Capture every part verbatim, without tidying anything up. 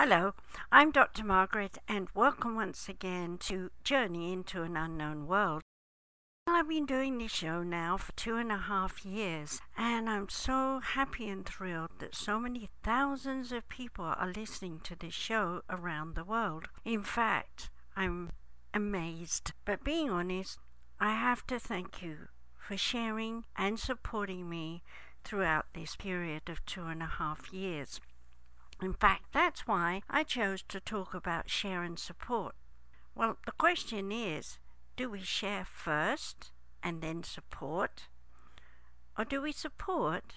Hello, I'm Doctor Margaret, and welcome once again to Journey into an Unknown World. I've been doing this show now for two and a half years, and I'm so happy and thrilled that so many thousands of people are listening to this show around the world. In fact, I'm amazed, but being honest, I have to thank you for sharing and supporting me throughout this period of two and a half years. In fact, that's why I chose to talk about share and support. Well, the question is, do we share first and then support? Or do we support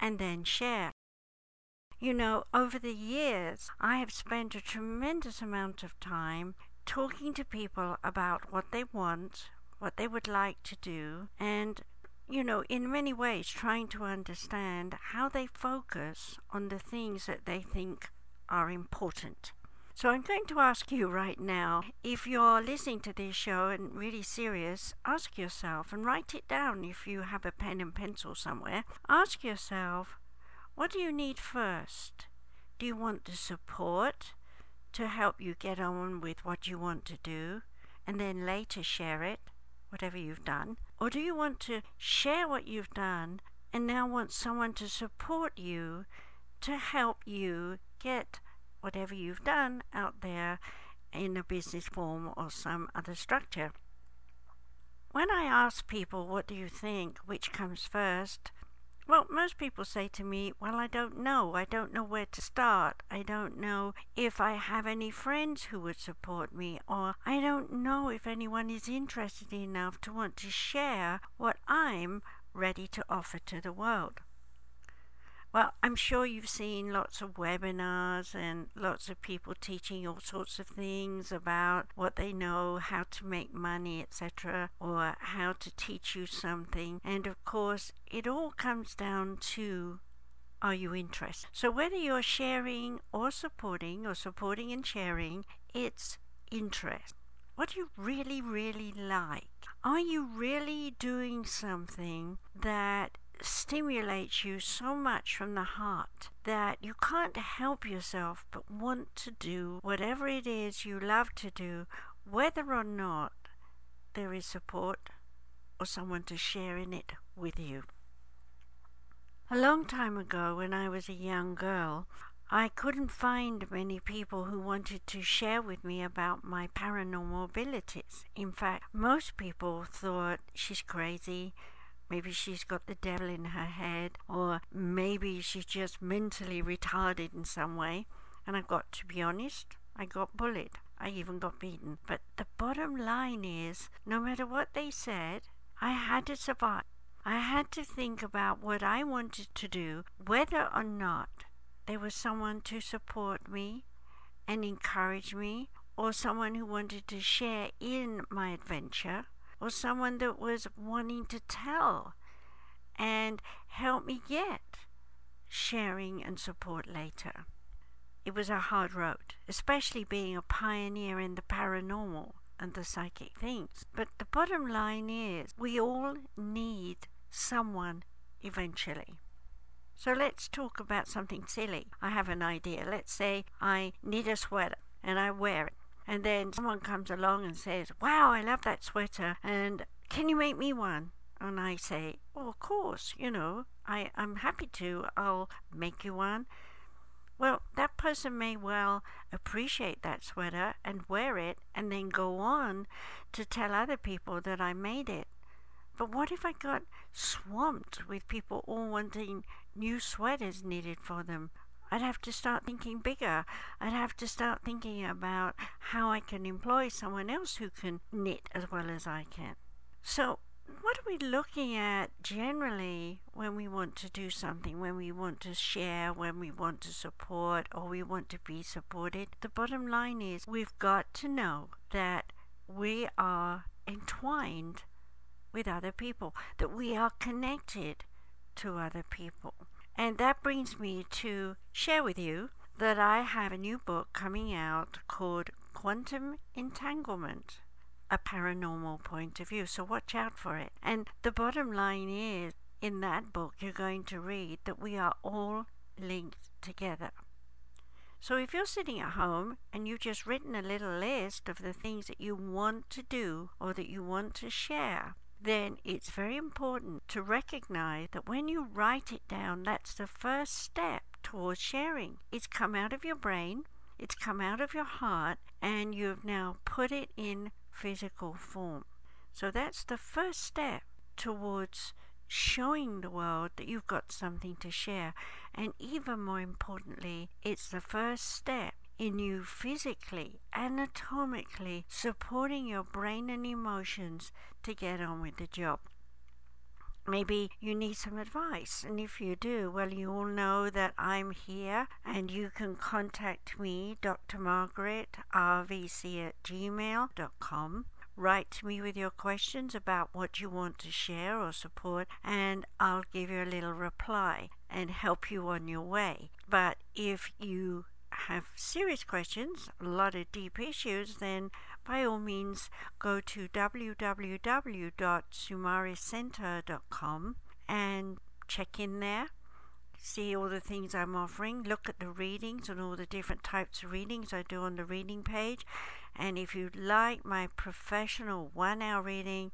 and then share? You know, over the years, I have spent a tremendous amount of time talking to people about what they want, what they would like to do, and you know, in many ways trying to understand how they focus on the things that they think are important. So I'm going to ask you right now, if you're listening to this show and really serious, ask yourself, and write it down if you have a pen and pencil somewhere, ask yourself, what do you need first? Do you want the support to help you get on with what you want to do, and then later share it, whatever you've done? Or do you want to share what you've done and now want someone to support you to help you get whatever you've done out there in a business form or some other structure? When I ask people, what do you think, which comes first? Well, most people say to me, well, I don't know. I don't know where to start. I don't know if I have any friends who would support me, or I don't know if anyone is interested enough to want to share what I'm ready to offer to the world. Well, I'm sure you've seen lots of webinars and lots of people teaching all sorts of things about what they know, how to make money, et cetera, or how to teach you something. And of course, it all comes down to, are you interested? So whether you're sharing or supporting, or supporting and sharing, it's interest. What do you really, really like? Are you really doing something that stimulates you so much from the heart that you can't help yourself but want to do whatever it is you love to do, whether or not there is support or someone to share in it with you? A long time ago, when I was a young girl, I couldn't find many people who wanted to share with me about my paranormal abilities. In fact, most people thought, she's crazy. Maybe she's got the devil in her head, or maybe she's just mentally retarded in some way. And I've got to be honest, I got bullied. I even got beaten. But the bottom line is, no matter what they said, I had to survive. I had to think about what I wanted to do, whether or not there was someone to support me and encourage me, or someone who wanted to share in my adventure, or someone that was wanting to tell and help me get sharing and support later. It was a hard road, especially being a pioneer in the paranormal and the psychic things. But the bottom line is, we all need someone eventually. So let's talk about something silly. I have an idea. Let's say I need a sweater and I wear it. And then someone comes along and says, wow, I love that sweater, and can you make me one? And I say, well, of course, you know, I, I'm happy to, I'll make you one. Well, that person may well appreciate that sweater and wear it, and then go on to tell other people that I made it. But what if I got swamped with people all wanting new sweaters needed for them? I'd have to start thinking bigger. I'd have to start thinking about how I can employ someone else who can knit as well as I can. So what are we looking at generally when we want to do something, when we want to share, when we want to support, or we want to be supported? The bottom line is, we've got to know that we are entwined with other people, that we are connected to other people. And that brings me to share with you that I have a new book coming out called Quantum Entanglement, A Paranormal Point of View. So watch out for it. And the bottom line is, in that book, you're going to read that we are all linked together. So if you're sitting at home and you've just written a little list of the things that you want to do or that you want to share, then it's very important to recognize that when you write it down, that's the first step towards sharing. It's come out of your brain, it's come out of your heart, and you've now put it in physical form. So that's the first step towards showing the world that you've got something to share. And even more importantly, it's the first step in you physically, anatomically supporting your brain and emotions to get on with the job. Maybe you need some advice, and if you do, well, you all know that I'm here, and you can contact me, D R Margaret R V C at gmail dot com. Write to me with your questions about what you want to share or support, and I'll give you a little reply and help you on your way. But if you have serious questions, a lot of deep issues, then by all means go to w w w dot sumari center dot com and check in there. See all the things I'm offering, look at the readings and all the different types of readings I do on the reading page. And if you like my professional one-hour reading,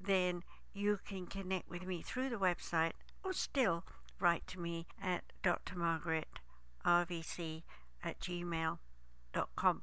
then you can connect with me through the website or still write to me at D R Margaret R V C at gmail dot com.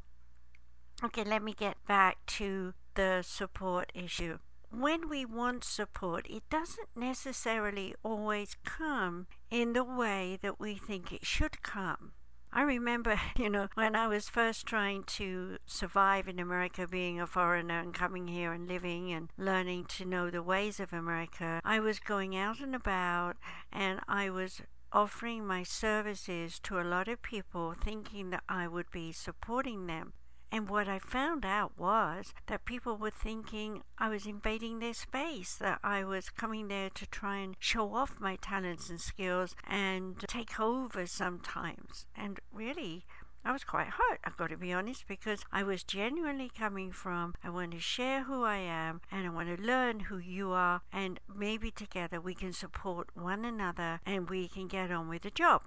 Okay, let me get back to the support issue. When we want support, it doesn't necessarily always come in the way that we think it should come. I remember, you know, when I was first trying to survive in America, being a foreigner and coming here and living and learning to know the ways of America, I was going out and about and I was offering my services to a lot of people thinking that I would be supporting them. And what I found out was that people were thinking I was invading their space, that I was coming there to try and show off my talents and skills and take over sometimes. And really, I was quite hurt, I've got to be honest, because I was genuinely coming from, I want to share who I am and I want to learn who you are, and maybe together we can support one another and we can get on with the job.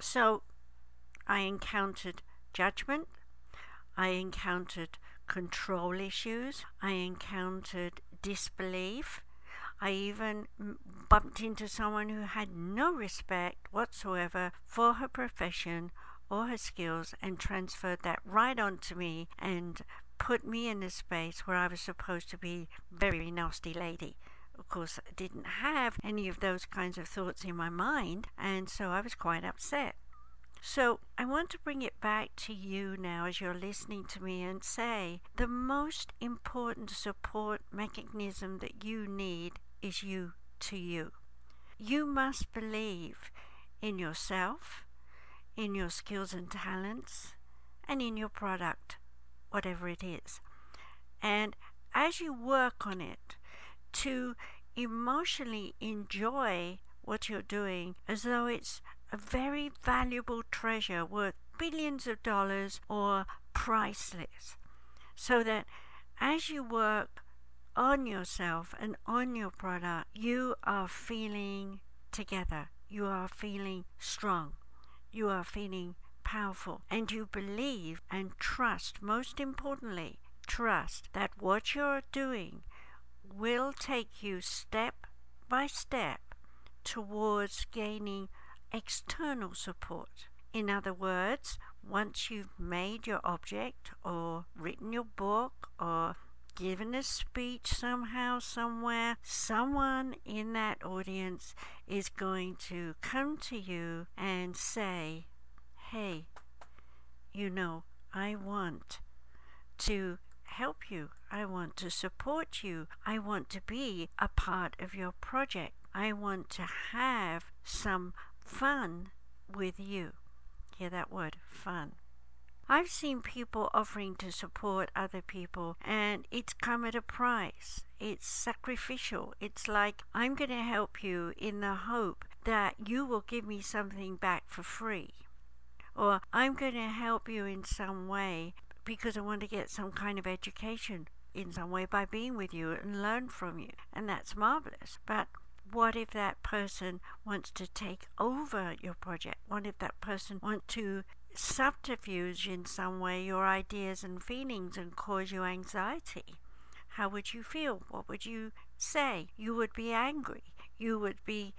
So I encountered judgment. I encountered control issues, I encountered disbelief, I even bumped into someone who had no respect whatsoever for her profession or her skills and transferred that right onto me and put me in a space where I was supposed to be very nasty lady. Of course, I didn't have any of those kinds of thoughts in my mind, and so I was quite upset. So I want to bring it back to you now as you're listening to me and say the most important support mechanism that you need is you to you. You must believe in yourself, in your skills and talents, and in your product, whatever it is. And as you work on it, to emotionally enjoy what you're doing as though it's a very valuable treasure worth billions of dollars or priceless, so that as you work on yourself and on your product, you are feeling together, you are feeling strong, you are feeling powerful, and you believe and trust, most importantly, trust that what you're doing will take you step by step towards gaining external support. In other words, once you've made your object or written your book or given a speech somehow, somewhere, someone in that audience is going to come to you and say, hey, you know, I want to help you. I want to support you. I want to be a part of your project. I want to have some fun with you. Hear that word, fun. I've seen people offering to support other people, and it's come at a price. It's sacrificial. It's like, I'm going to help you in the hope that you will give me something back for free. Or I'm going to help you in some way because I want to get some kind of education in some way by being with you and learn from you. And that's marvelous. But what if that person wants to take over your project? What if that person wants to subterfuge in some way your ideas and feelings and cause you anxiety. How would you feel? What would you say? You would be angry. You would be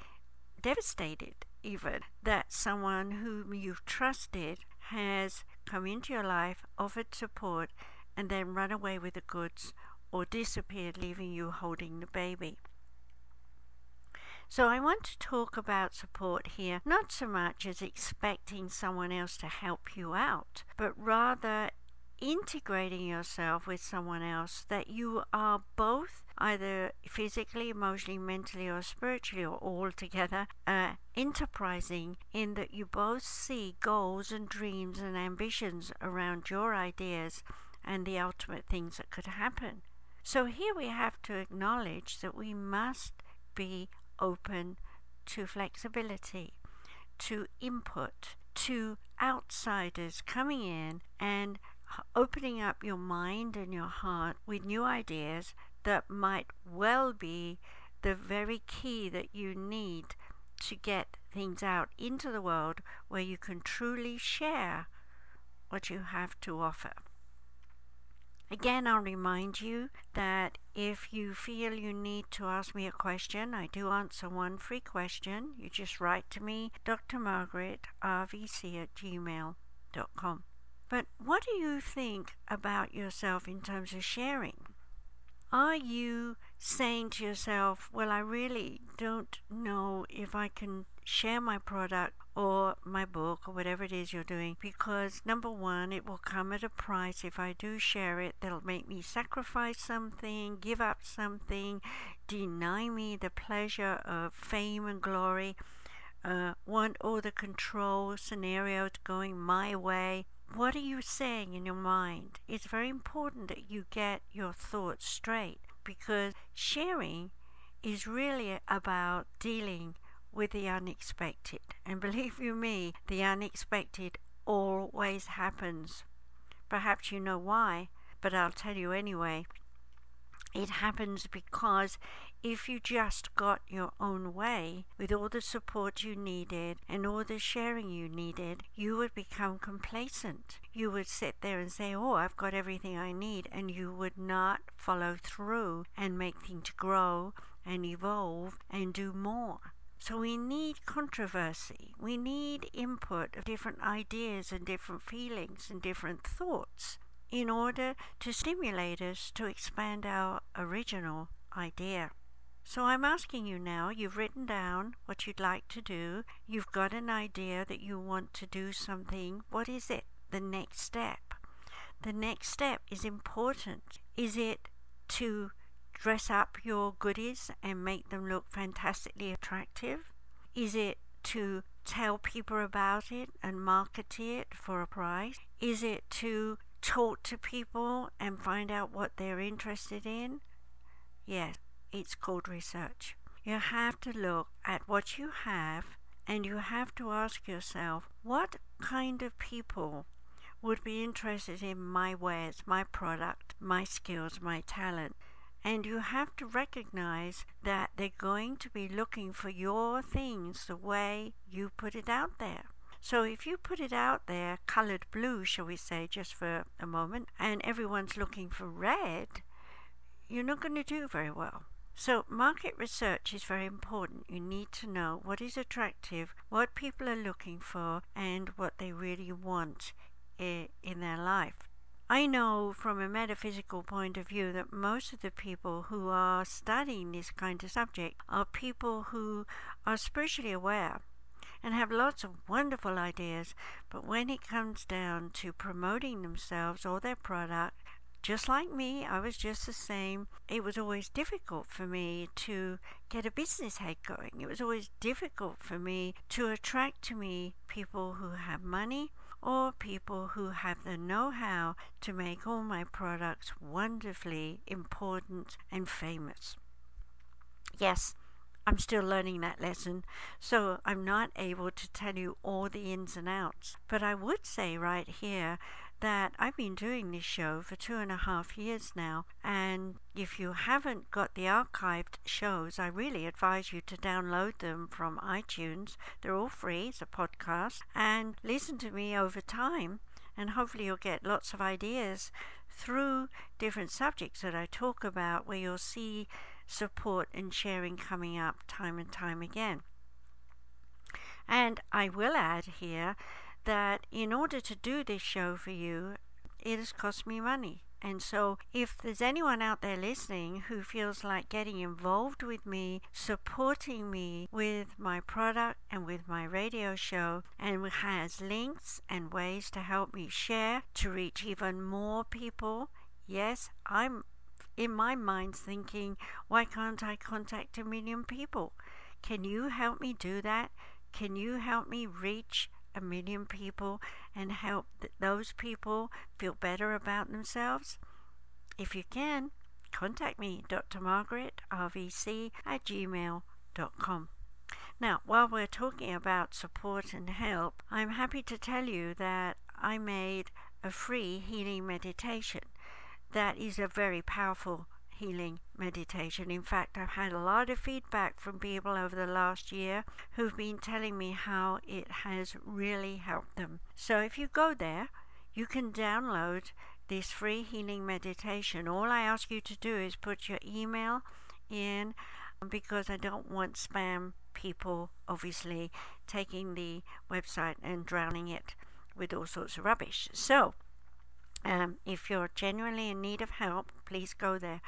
devastated even that someone whom you've trusted has come into your life, offered support, and then run away with the goods or disappeared, leaving you holding the baby. So I want to talk about support here, not so much as expecting someone else to help you out, but rather integrating yourself with someone else, that you are both either physically, emotionally, mentally, or spiritually, or all together, uh, enterprising, in that you both see goals and dreams and ambitions around your ideas and the ultimate things that could happen. So here we have to acknowledge that we must be open to flexibility, to input, to outsiders coming in and opening up your mind and your heart with new ideas that might well be the very key that you need to get things out into the world where you can truly share what you have to offer. Again, I'll remind you that if you feel you need to ask me a question, I do answer one free question. You just write to me, D R margaret R V C at gmail dot com. But what do you think about yourself in terms of sharing? Are you saying to yourself, well, I really don't know if I can share my product or my book or whatever it is you're doing, because number one, it will come at a price. If I do share it, that'll make me sacrifice something, give up something, deny me the pleasure of fame and glory, uh, want all the control scenarios going my way. What are you saying in your mind? It's very important that you get your thoughts straight, because sharing is really about dealing with the unexpected. And believe you me, the unexpected always happens. Perhaps you know why, but I'll tell you anyway. It happens because if you just got your own way with all the support you needed and all the sharing you needed, you would become complacent. You would sit there and say, oh, I've got everything I need, and you would not follow through and make things grow and evolve and do more. So we need controversy. We need input of different ideas and different feelings and different thoughts in order to stimulate us to expand our original idea. So I'm asking you now, you've written down what you'd like to do, you've got an idea that you want to do something. What is it? The next step. The next step is important. Is it to dress up your goodies and make them look fantastically attractive? Is it to tell people about it and market it for a price? Is it to talk to people and find out what they're interested in? Yes, it's called research. You have to look at what you have, and you have to ask yourself, what kind of people would be interested in my wares, my product, my skills, my talent? And you have to recognize that they're going to be looking for your things the way you put it out there. So if you put it out there, colored blue, shall we say, just for a moment, and everyone's looking for red, you're not going to do very well. So market research is very important. You need to know what is attractive, what people are looking for, and what they really want in their life. I know from a metaphysical point of view that most of the people who are studying this kind of subject are people who are spiritually aware and have lots of wonderful ideas, but when it comes down to promoting themselves or their product, just like me, I was just the same. It was always difficult for me to get a business head going. It was always difficult for me to attract to me people who have money or people who have the know-how to make all my products wonderfully important and famous. Yes, I'm still learning that lesson, so I'm not able to tell you all the ins and outs. But I would say right here that I've been doing this show for two and a half years now, and if you haven't got the archived shows, I really advise you to download them from iTunes. They're all free, it's a podcast, and listen to me over time, and hopefully you'll get lots of ideas through different subjects that I talk about, where you'll see support and sharing coming up time and time again. And I will add here that in order to do this show for you, it has cost me money. And so if there's anyone out there listening who feels like getting involved with me, supporting me with my product and with my radio show, and has links and ways to help me share to reach even more people, yes, I'm in my mind thinking, why can't I contact a million people? Can you help me do that? Can you help me reach a million people and help th- those people feel better about themselves? If you can, contact me, D R margaret R V C at gmail dot com. Now, while we're talking about support and help, I'm happy to tell you that I made a free healing meditation. That is a very powerful healing meditation. In fact, I've had a lot of feedback from people over the last year who've been telling me how it has really helped them. So if you go there, you can download this free healing meditation. All I ask you to do is put your email in, because I don't want spam people, obviously, taking the website and drowning it with all sorts of rubbish. So, Um, if you're genuinely in need of help, please go there.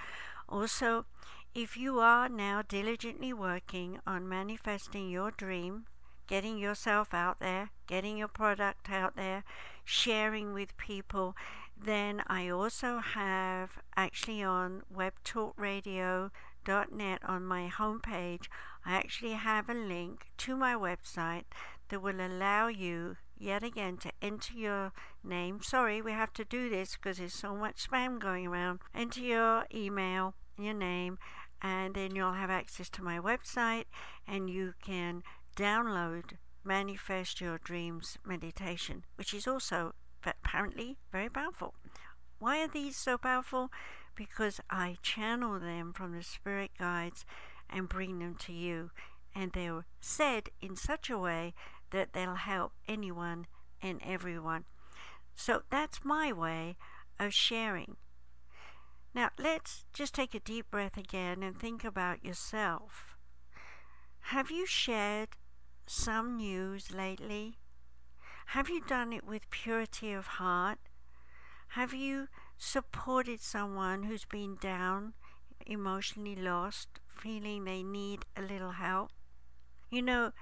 Also, if you are now diligently working on manifesting your dream, getting yourself out there, getting your product out there, sharing with people, then I also have, actually on web talk radio dot net, on my homepage, I actually have a link to my website that will allow you yet again to enter your name. Sorry, we have to do this because there's so much spam going around. Enter your email, your name, and then you'll have access to my website, and you can download Manifest Your Dreams meditation, which is also apparently very powerful. Why are these so powerful? Because I channel them from the spirit guides and bring them to you, and they're said in such a way that they'll help anyone and everyone. So that's my way of sharing. Now let's just take a deep breath again and think about yourself. Have you shared some news lately? Have you done it with purity of heart? Have you supported someone who's been down, emotionally lost, feeling they need a little help? You know,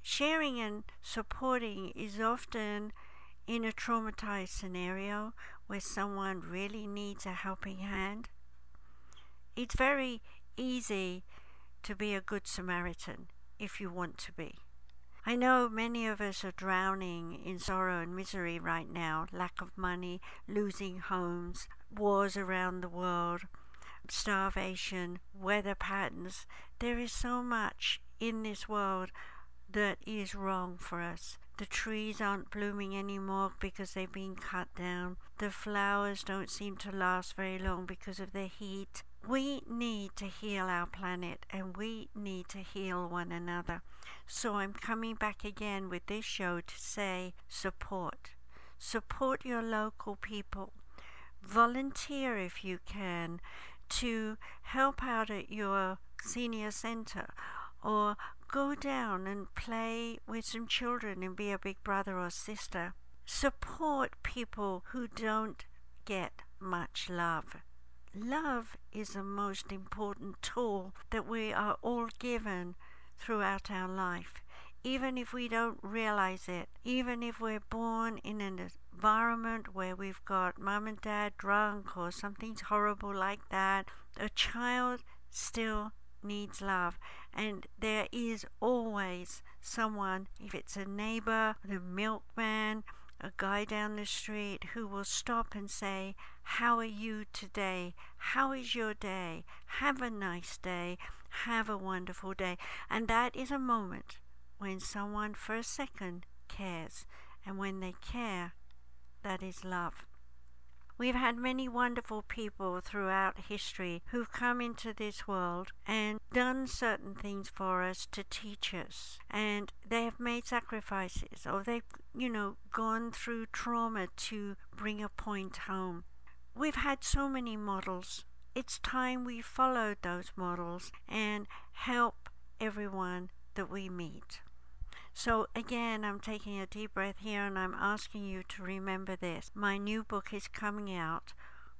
sharing and supporting is often in a traumatized scenario where someone really needs a helping hand. It's very easy to be a good Samaritan if you want to be. I know many of us are drowning in sorrow and misery right now, lack of money, losing homes, wars around the world, starvation, weather patterns. There is so much in this world that is wrong for us. The trees aren't blooming anymore because they've been cut down. The flowers don't seem to last very long because of the heat. We need to heal our planet, and we need to heal one another. So I'm coming back again with this show to say support. Support your local people. Volunteer if you can to help out at your senior center, or go down and play with some children and be a big brother or sister. Support people who don't get much love. Love is the most important tool that we are all given throughout our life. Even if we don't realize it, even if we're born in an environment where we've got mum and dad drunk or something horrible like that, a child still needs love, and there is always someone, if it's a neighbor, the milkman, a guy down the street, who will stop and say, how are you today? How is your day? Have a nice day. Have a wonderful day. And that is a moment when someone for a second cares, and when they care, that is love. We've had many wonderful people throughout history who've come into this world and done certain things for us to teach us. And they have made sacrifices, or they've, you know, gone through trauma to bring a point home. We've had so many models. It's time we followed those models and help everyone that we meet. So again, I'm taking a deep breath here, and I'm asking you to remember this. My new book is coming out,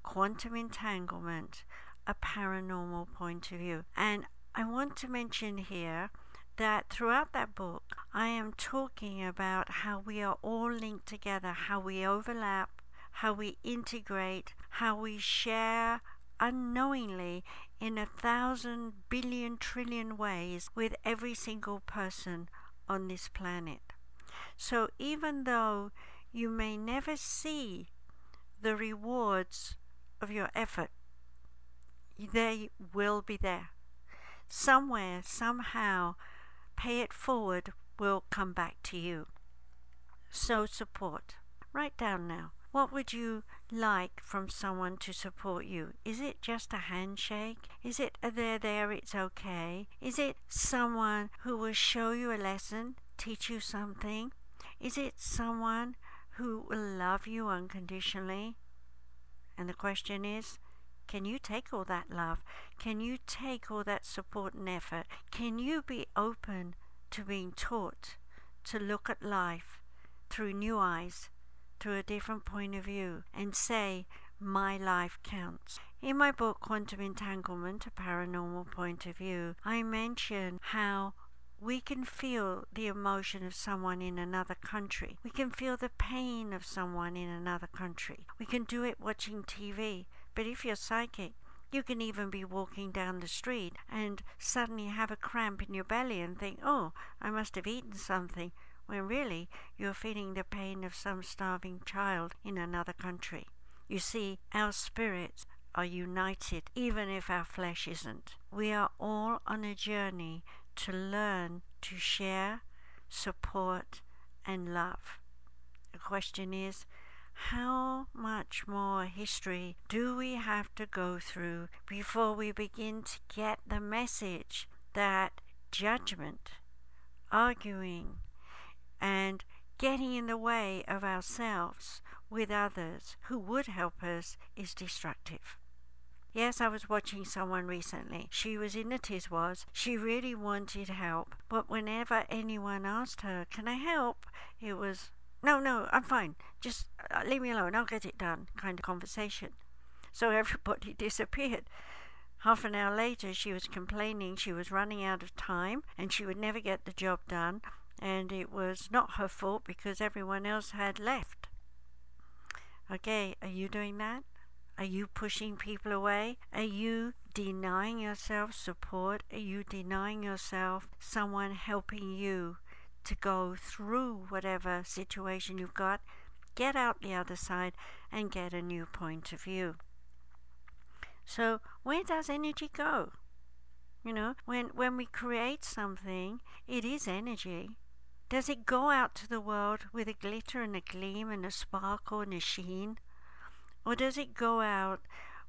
Quantum Entanglement, A Paranormal Point of View. And I want to mention here that throughout that book, I am talking about how we are all linked together, how we overlap, how we integrate, how we share unknowingly in a thousand billion trillion ways with every single person on this planet. So even though you may never see the rewards of your effort, they will be there. Somewhere, somehow, pay it forward will come back to you. So support. Write down now. What would you like from someone to support you? Is it just a handshake? Is it a they're there, it's okay? Is it someone who will show you a lesson, teach you something? Is it someone who will love you unconditionally? And the question is, can you take all that love? Can you take all that support and effort? Can you be open to being taught to look at life through new eyes, through a different point of view, and say, my life counts? In my book, Quantum Entanglement, A Paranormal Point of View, I mention how we can feel the emotion of someone in another country. We can feel the pain of someone in another country. We can do it watching T V. But if you're psychic, you can even be walking down the street and suddenly have a cramp in your belly and think, oh, I must have eaten something, when really you're feeling the pain of some starving child in another country. You see, our spirits are united, even if our flesh isn't. We are all on a journey to learn to share, support, and love. The question is, how much more history do we have to go through before we begin to get the message that judgment, arguing, and getting in the way of ourselves with others who would help us is destructive? Yes, I was watching someone recently. She was in the tiswas. She really wanted help. But whenever anyone asked her, can I help? It was, no, no, I'm fine. Just leave me alone. I'll get it done kind of conversation. So everybody disappeared. Half an hour later, she was complaining she was running out of time and she would never get the job done. And it was not her fault because everyone else had left. Okay, are you doing that? Are you pushing people away? Are you denying yourself support? Are you denying yourself someone helping you to go through whatever situation you've got, get out the other side, and get a new point of view? So where does energy go? You know, when, when we create something, it is energy. Does it go out to the world with a glitter and a gleam and a sparkle and a sheen? Or does it go out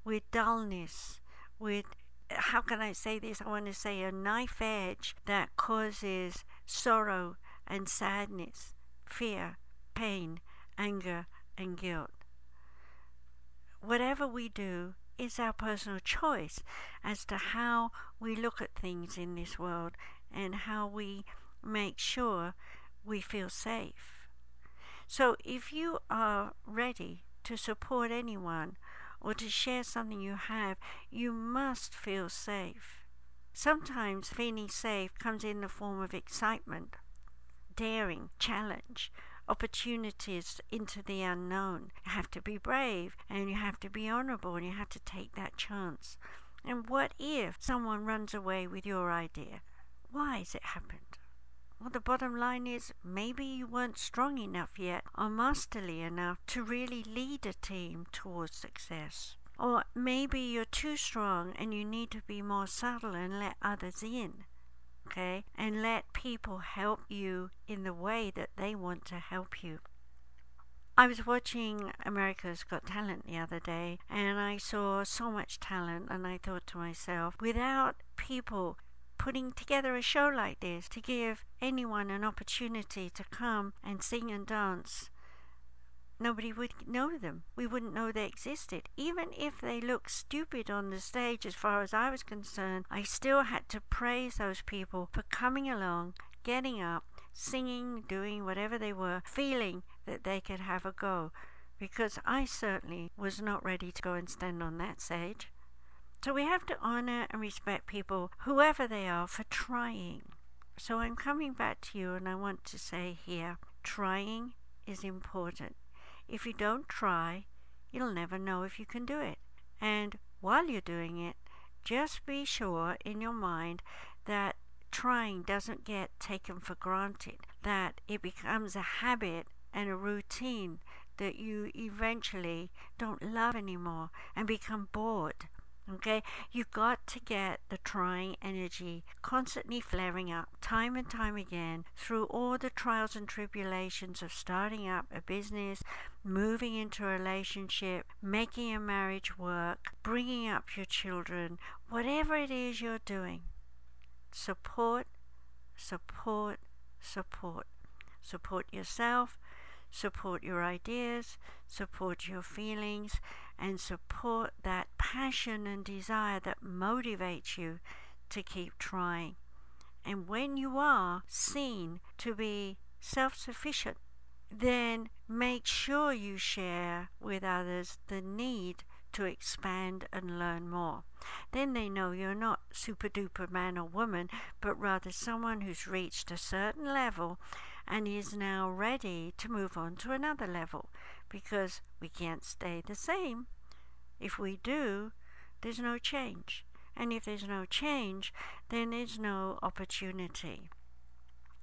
with dullness, with, how can I say this? I want to say a knife edge that causes sorrow and sadness, fear, pain, anger, and guilt. Whatever we do, it's our personal choice as to how we look at things in this world and how we make sure we feel safe. So if you are ready to support anyone or to share something you have, you must feel safe. Sometimes feeling safe comes in the form of excitement, daring, challenge, opportunities into the unknown. You have to be brave, and you have to be honorable, and you have to take that chance. And what if someone runs away with your idea? Why has it happened? Well, the bottom line is maybe you weren't strong enough yet or masterly enough to really lead a team towards success. Or maybe you're too strong and you need to be more subtle and let others in. Okay? And let people help you in the way that they want to help you. I was watching America's Got Talent the other day, and I saw so much talent, and I thought to myself, without people putting together a show like this to give anyone an opportunity to come and sing and dance, nobody would know them. We wouldn't know they existed. Even if they looked stupid on the stage, as far as I was concerned, I still had to praise those people for coming along, getting up, singing, doing whatever they were, feeling that they could have a go, because I certainly was not ready to go and stand on that stage. So we have to honor and respect people, whoever they are, for trying. So I'm coming back to you, and I want to say here, trying is important. If you don't try, you'll never know if you can do it. And while you're doing it, just be sure in your mind that trying doesn't get taken for granted, that it becomes a habit and a routine that you eventually don't love anymore and become bored. Okay, you've got to get the trying energy constantly flaring up time and time again through all the trials and tribulations of starting up a business, moving into a relationship, making a marriage work, bringing up your children, whatever it is you're doing. Support, support, support. Support yourself, support your ideas, support your feelings, and support that passion and desire that motivates you to keep trying. And when you are seen to be self-sufficient, then make sure you share with others the need to expand and learn more. Then they know you're not super duper man or woman, but rather someone who's reached a certain level and is now ready to move on to another level, because we can't stay the same. If we do, there's no change. And if there's no change, then there's no opportunity.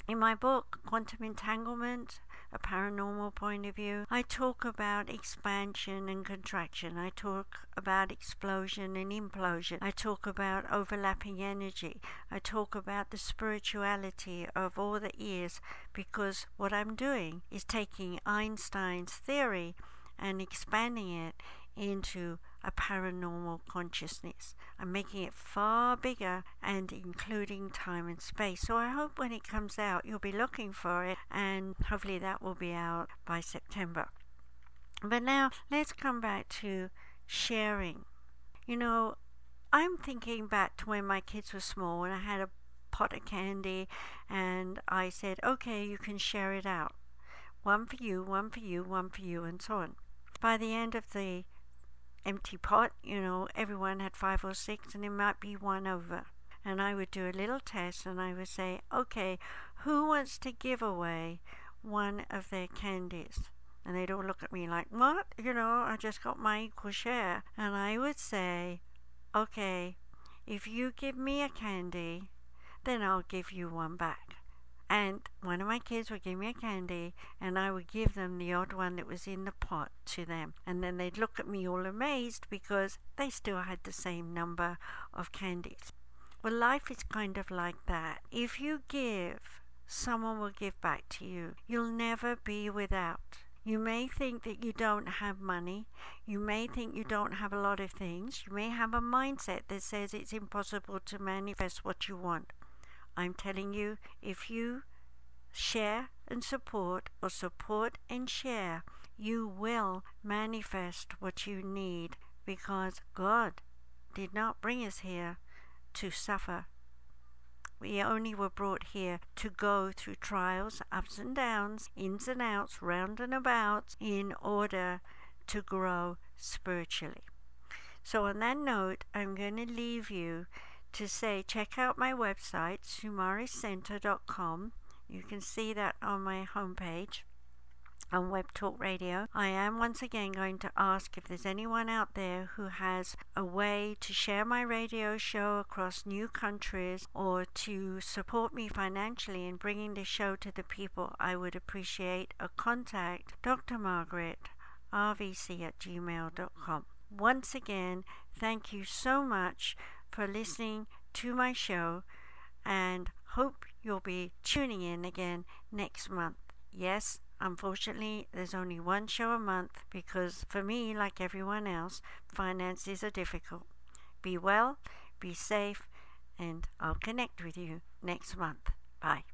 In my book, Quantum Entanglement, A Paranormal Point of View, I talk about expansion and contraction. I talk about explosion and implosion. I talk about overlapping energy. I talk about the spirituality of all that is, because what I'm doing is taking Einstein's theory and expanding it into a paranormal consciousness. I'm making it far bigger and including time and space. So I hope when it comes out, you'll be looking for it, and hopefully that will be out by September. But now let's come back to sharing. You know, I'm thinking back to when my kids were small and I had a pot of candy and I said, okay, you can share it out. One for you, one for you, one for you, and so on. By the end of the empty pot, you know, everyone had five or six, and it might be one over. And I would do a little test, and I would say, okay, who wants to give away one of their candies? And they'd all look at me like, what? You know, I just got my equal share. And I would say, okay, if you give me a candy, then I'll give you one back. And one of my kids would give me a candy, and I would give them the odd one that was in the pot to them. And then they'd look at me all amazed, because they still had the same number of candies. Well, life is kind of like that. If you give, someone will give back to you. You'll never be without. You may think that you don't have money. You may think you don't have a lot of things. You may have a mindset that says it's impossible to manifest what you want. I'm telling you, if you share and support, or support and share, you will manifest what you need, because God did not bring us here to suffer. We only were brought here to go through trials, ups and downs, ins and outs, round and about, in order to grow spiritually. So on that note, I'm going to leave you to say, check out my website, sumari center dot com. You can see that on my homepage on Web Talk Radio. I am once again going to ask if there's anyone out there who has a way to share my radio show across new countries, or to support me financially in bringing the show to the people. I would appreciate a contact, D R Margaret R V C at gmail dot com. Once again, thank you so much for listening to my show, and hope you'll be tuning in again next month. Yes, Unfortunately, there's only one show a month because for me, like everyone else, finances are difficult. Be well, be safe, and I'll connect with you next month. Bye.